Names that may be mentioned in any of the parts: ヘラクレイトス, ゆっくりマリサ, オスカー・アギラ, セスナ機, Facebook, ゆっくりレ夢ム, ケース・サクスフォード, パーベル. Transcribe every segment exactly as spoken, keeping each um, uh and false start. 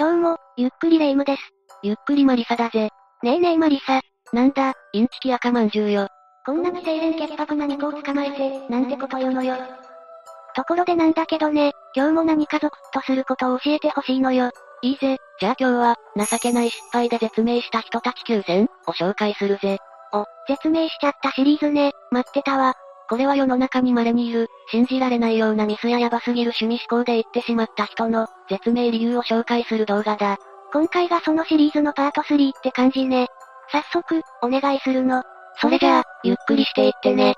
どうも、ゆっくりレ夢ムです。ゆっくりマリサだぜ。ねえねえマリサ。なんだ、インチキ赤まんじゅうよ。こんな未成年潔白な巫女を捕まえて、なんてこと言うのよ。ところでなんだけどね、今日も何かゾクッとすることを教えてほしいのよ。いいぜ、じゃあ今日は、情けない失敗で絶命した人たちきゅうせんを紹介するぜ。お、絶命しちゃったシリーズね、待ってたわ。これは世の中に稀にいる、信じられないようなミスやヤバすぎる趣味思考で言ってしまった人の、絶命理由を紹介する動画だ。今回がそのシリーズのパートスリーって感じね。早速、お願いするの。それじゃあ、ゆっくりしていってね。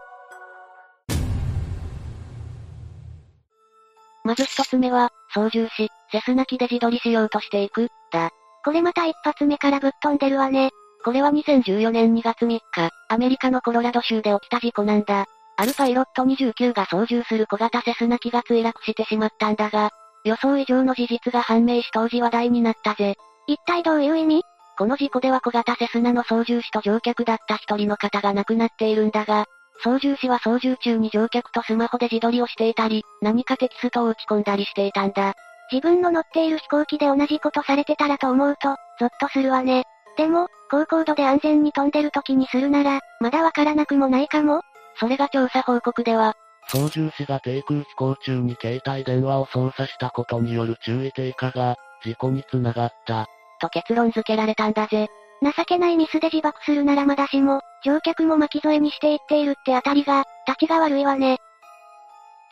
まず一つ目は、操縦し、セスナ機で自撮りしようとしていく、だ。これまた一発目からぶっ飛んでるわね。これはにせんじゅうよねんにがつみっか、アメリカのコロラド州で起きた事故なんだ。あるパイロットにじゅうきゅうが操縦する小型セスナ機が墜落してしまったんだが、予想以上の事実が判明し当時話題になったぜ。一体どういう意味？この事故では小型セスナの操縦士と乗客だった一人の方が亡くなっているんだが、操縦士は操縦中に乗客とスマホで自撮りをしていたり、何かテキストを打ち込んだりしていたんだ。自分の乗っている飛行機で同じことされてたらと思うと、ゾッとするわね。でも、高高度で安全に飛んでる時にするなら、まだわからなくもないかも。それが調査報告では、操縦士が低空飛行中に携帯電話を操作したことによる注意低下が、事故につながった。と結論付けられたんだぜ。情けないミスで自爆するならまだしも、乗客も巻き添えにしていっているってあたりが、立ちが悪いわね。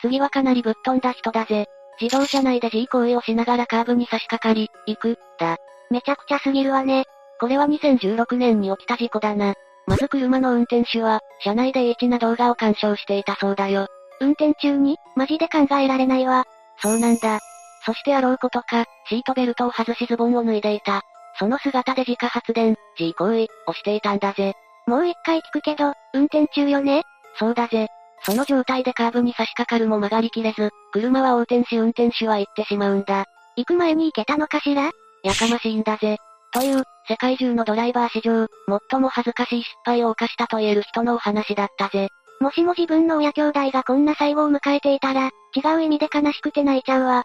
次はかなりぶっ飛んだ人だぜ。自動車内で G 行為をしながらカーブに差し掛かり、行く、だ。めちゃくちゃすぎるわね。これはにせんじゅうろくねんに起きた事故だな。まず車の運転手は、車内でいいな動画を鑑賞していたそうだよ。運転中に、マジで考えられないわ。そうなんだ。そしてあろうことか、シートベルトを外しズボンを脱いでいた。その姿で自家発電、G 行為、をしていたんだぜ。もう一回聞くけど、運転中よね？そうだぜ。その状態でカーブに差し掛かるも曲がりきれず、車は横転し運転手は行ってしまうんだ。行く前に行けたのかしら？やかましいんだぜ。という、世界中のドライバー史上、最も恥ずかしい失敗を犯したと言える人のお話だったぜ。もしも自分の親兄弟がこんな最後を迎えていたら、違う意味で悲しくて泣いちゃうわ。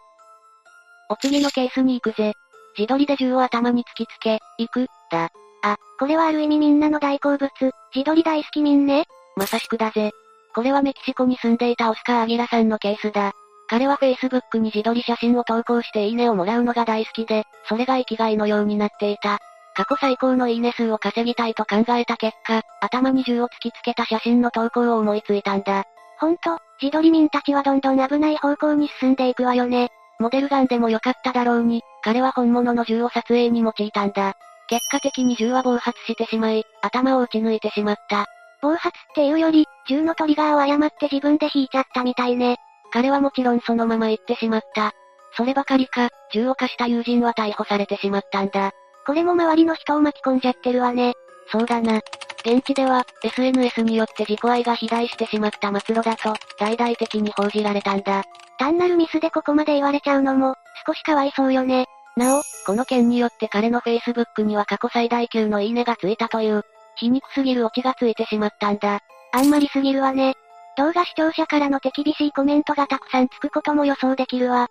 お次のケースに行くぜ。自撮りで銃を頭に突きつけ、行く、だ。あ、これはある意味みんなの大好物、自撮り大好き民ね。まさしくだぜ。これはメキシコに住んでいたオスカー・アギラさんのケースだ。彼は Facebook に自撮り写真を投稿していいねをもらうのが大好きで、それが生きがいのようになっていた。過去最高のいいね数を稼ぎたいと考えた結果、頭に銃を突きつけた写真の投稿を思いついたんだ。ほんと、自撮り民たちはどんどん危ない方向に進んでいくわよね。モデルガンでも良かっただろうに、彼は本物の銃を撮影に用いたんだ。結果的に銃は暴発してしまい、頭を撃ち抜いてしまった。暴発っていうより、銃のトリガーを誤って自分で引いちゃったみたいね。彼はもちろんそのまま行ってしまった。そればかりか、銃を貸した友人は逮捕されてしまったんだ。これも周りの人を巻き込んじゃってるわね。そうだな。現地では、エスエヌエス によって自己愛が肥大してしまった末路だと、大々的に報じられたんだ。単なるミスでここまで言われちゃうのも、少しかわいそうよね。なお、この件によって彼の Facebook には過去最大級のいいねがついたという、皮肉すぎるオチがついてしまったんだ。あんまりすぎるわね。動画視聴者からの手厳しいコメントがたくさんつくことも予想できるわ。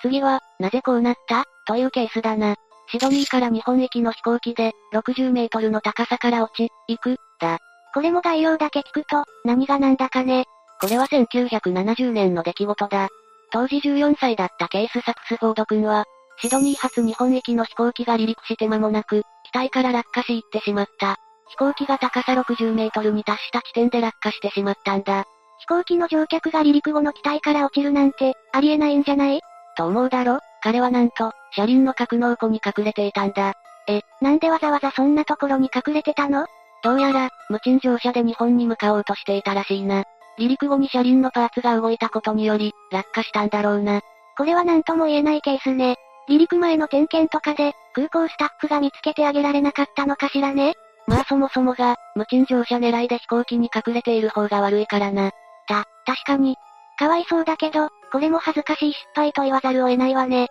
次は、なぜこうなった？というケースだな。シドニーから日本行きの飛行機で、ろくじゅうメートルの高さから落ち、行く、だ。これも概要だけ聞くと、何がなんだかね。これはせんきゅうひゃくななじゅうねんの出来事だ。当時じゅうよんさいだったケース・サクスフォード君は、シドニー発日本行きの飛行機が離陸して間もなく、機体から落下し行ってしまった。飛行機が高さろくじゅうメートルに達した地点で落下してしまったんだ。飛行機の乗客が離陸後の機体から落ちるなんて、ありえないんじゃない？と思うだろ？彼はなんと、車輪の格納庫に隠れていたんだ。え、なんでわざわざそんなところに隠れてたの？どうやら、無賃乗車で日本に向かおうとしていたらしいな。離陸後に車輪のパーツが動いたことにより、落下したんだろうな。これはなんとも言えないケースね。離陸前の点検とかで、空港スタッフが見つけてあげられなかったのかしらね。まあそもそもが、無賃乗車狙いで飛行機に隠れている方が悪いからな。た、確かに。かわいそうだけど、これも恥ずかしい失敗と言わざるを得ないわね。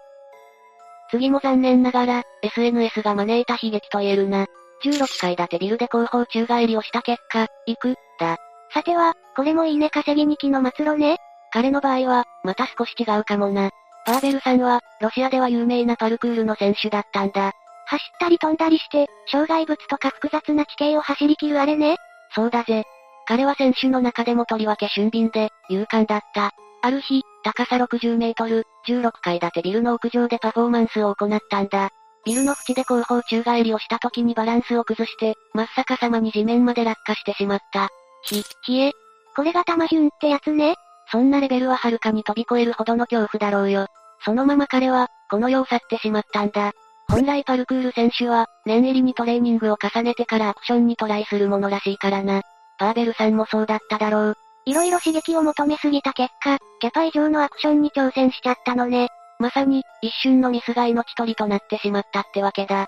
次も残念ながら、エスエヌエス が招いた悲劇と言えるな。じゅうろっかいだてビルで後方宙返りをした結果、行く、だ。さては、これもいいね稼ぎに気の末路ね。彼の場合は、また少し違うかもな。パーベルさんは、ロシアでは有名なパルクールの選手だったんだ。走ったり飛んだりして、障害物とか複雑な地形を走り切るあれね。そうだぜ。彼は選手の中でもとりわけ俊敏で、勇敢だった。ある日、高さろくじゅうメートル、じゅうろっかい建てビルの屋上でパフォーマンスを行ったんだ。ビルの縁で後方宙返りをした時にバランスを崩して、真っ逆さまに地面まで落下してしまった。ひ、ひえ。これが玉ヒュンってやつね。そんなレベルははるかに飛び越えるほどの恐怖だろうよ。そのまま彼は、この世を去ってしまったんだ。本来パルクール選手は、念入りにトレーニングを重ねてからアクションにトライするものらしいからな。パーベルさんもそうだっただろう。いろいろ刺激を求めすぎた結果、キャパ以上のアクションに挑戦しちゃったのね。まさに、一瞬のミスが命取りとなってしまったってわけだ。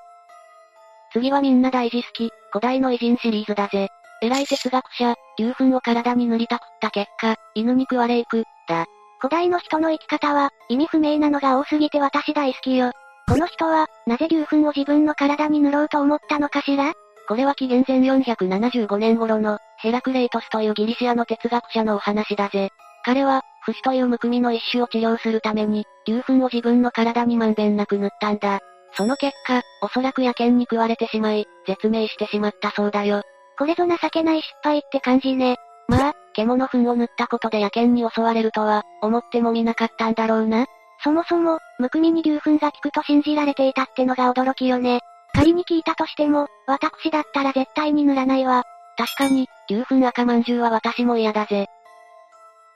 次はみんな大事好き、古代の偉人シリーズだぜ。偉い哲学者、牛糞を体に塗りたくった結果、犬に食われいく、だ。古代の人の生き方は、意味不明なのが多すぎて私大好きよ。この人は、なぜ牛糞を自分の体に塗ろうと思ったのかしら？これは紀元前よんひゃくななじゅうごねん頃の、ヘラクレイトスというギリシアの哲学者のお話だぜ。彼は、フシというむくみの一種を治療するために、牛糞を自分の体にまんべんなく塗ったんだ。その結果、おそらく野犬に食われてしまい、絶命してしまったそうだよ。これぞ情けない失敗って感じね。まあ、獣糞を塗ったことで野犬に襲われるとは、思ってもみなかったんだろうな。そもそも、むくみに牛糞が効くと信じられていたってのが驚きよね。仮に聞いたとしても、私だったら絶対に塗らないわ。確かに、牛糞赤まんじゅうは私も嫌だぜ。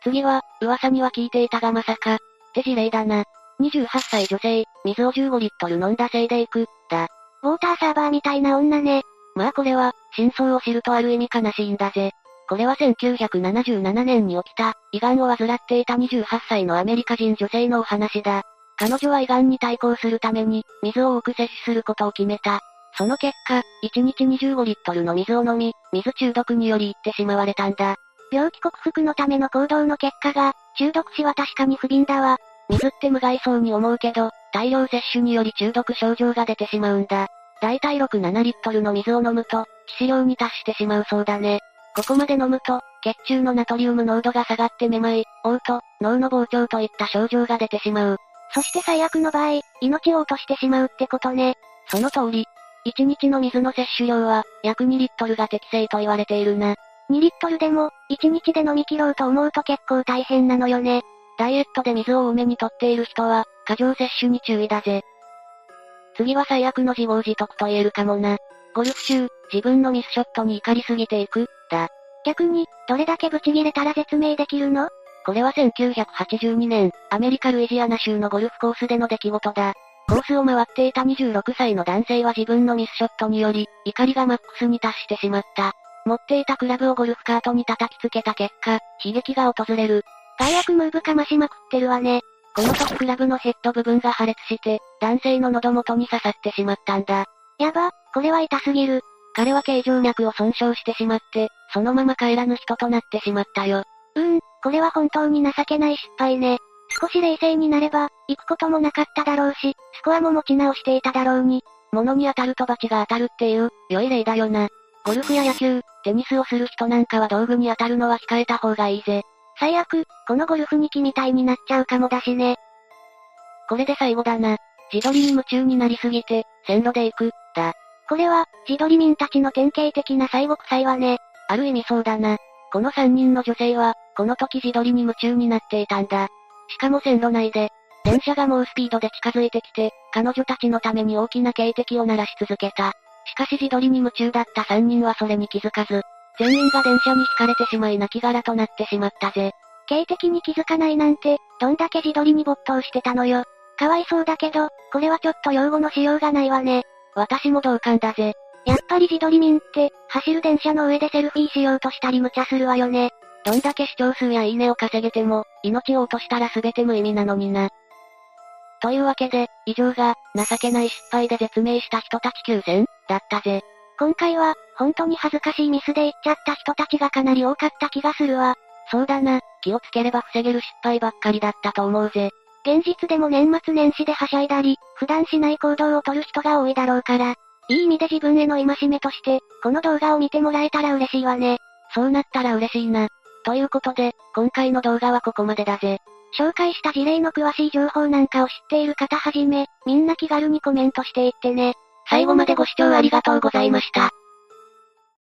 次は、噂には聞いていたがまさか、って事例だな。にじゅうはっさい女性、水をじゅうごリットル飲んだせいでいく、だ。ウォーターサーバーみたいな女ね。まあこれは、真相を知るとある意味悲しいんだぜ。これはせんきゅうひゃくななじゅうななねんに起きた、胃がんを患っていたにじゅうはっさいのアメリカ人女性のお話だ。彼女は胃がんに対抗するために、水を多く摂取することを決めた。その結果、いちにちにじゅうごリットルの水を飲み、水中毒により逝ってしまわれたんだ。病気克服のための行動の結果が、中毒死は確かに不憫だわ。水って無害そうに思うけど、大量摂取により中毒症状が出てしまうんだ。だいたいろく、ななリットルの水を飲むと、致死量に達してしまうそうだね。ここまで飲むと、血中のナトリウム濃度が下がってめまい、嘔吐、脳の膨張といった症状が出てしまう。そして最悪の場合、命を落としてしまうってことね。その通り。いちにちの水の摂取量は、約にリットルが適正と言われているな。にリットルでも、いちにちで飲み切ろうと思うと結構大変なのよね。ダイエットで水を多めに摂っている人は、過剰摂取に注意だぜ。次は最悪の自業自得と言えるかもな。ゴルフ中、自分のミスショットに怒りすぎていく、だ。逆に、どれだけブチギレたら絶命できるの？これはせんきゅうひゃくはちじゅうにねん、アメリカルイジアナ州のゴルフコースでの出来事だ。コースを回っていたにじゅうろくさいの男性は自分のミスショットにより、怒りがマックスに達してしまった。持っていたクラブをゴルフカートに叩きつけた結果、悲劇が訪れる。害悪ムーブかましまくってるわね。この時クラブのヘッド部分が破裂して、男性の喉元に刺さってしまったんだ。やば、これは痛すぎる。彼は頸動脈を損傷してしまって、そのまま帰らぬ人となってしまったよ。うーん、これは本当に情けない失敗ね。少し冷静になれば、行くこともなかっただろうし、スコアも持ち直していただろうに。物に当たると罰が当たるっていう、良い例だよな。ゴルフや野球、テニスをする人なんかは道具に当たるのは控えた方がいいぜ。最悪、このゴルフに気みたいになっちゃうかもだしね。これで最後だな。自撮りに夢中になりすぎて、線路で行く、だ。これは、自撮り民たちの典型的な最後臭いわね。ある意味そうだな。このさんにんの女性は、この時自撮りに夢中になっていたんだ。しかも線路内で、電車が猛スピードで近づいてきて、彼女たちのために大きな警笛を鳴らし続けた。しかし自撮りに夢中だったさんにんはそれに気づかず、全員が電車に惹かれてしまい泣き殻となってしまったぜ。警笛に気づかないなんて、どんだけ自撮りに没頭してたのよ。かわいそうだけど、これはちょっと用語のしようがないわね。私も同感だぜ。やっぱり自撮り民って、走る電車の上でセルフィーしようとしたり無茶するわよね。どんだけ視聴数やいいねを稼げても、命を落としたら全て無意味なのにな。というわけで、以上が、情けない失敗で絶命した人たちきゅうせん、だったぜ。今回は、本当に恥ずかしいミスで言っちゃった人たちがかなり多かった気がするわ。そうだな、気をつければ防げる失敗ばっかりだったと思うぜ。現実でも年末年始ではしゃいだり、普段しない行動をとる人が多いだろうから、いい意味で自分への戒めとして、この動画を見てもらえたら嬉しいわね。そうなったら嬉しいな。ということで、今回の動画はここまでだぜ。紹介した事例の詳しい情報なんかを知っている方はじめ、みんな気軽にコメントしていってね。最後までご視聴ありがとうございました。